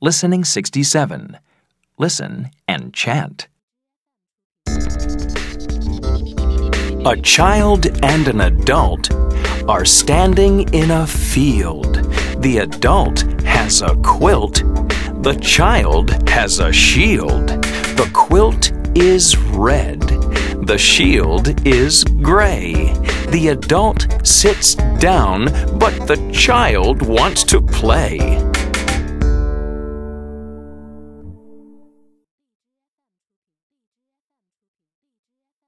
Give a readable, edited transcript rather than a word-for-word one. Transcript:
Listening 67. Listen and chant. A child and an adult are standing in a field. The adult has a quilt. The child has a shield. The quilt is red. The shield is gray. The adult sits down, but the child wants to play.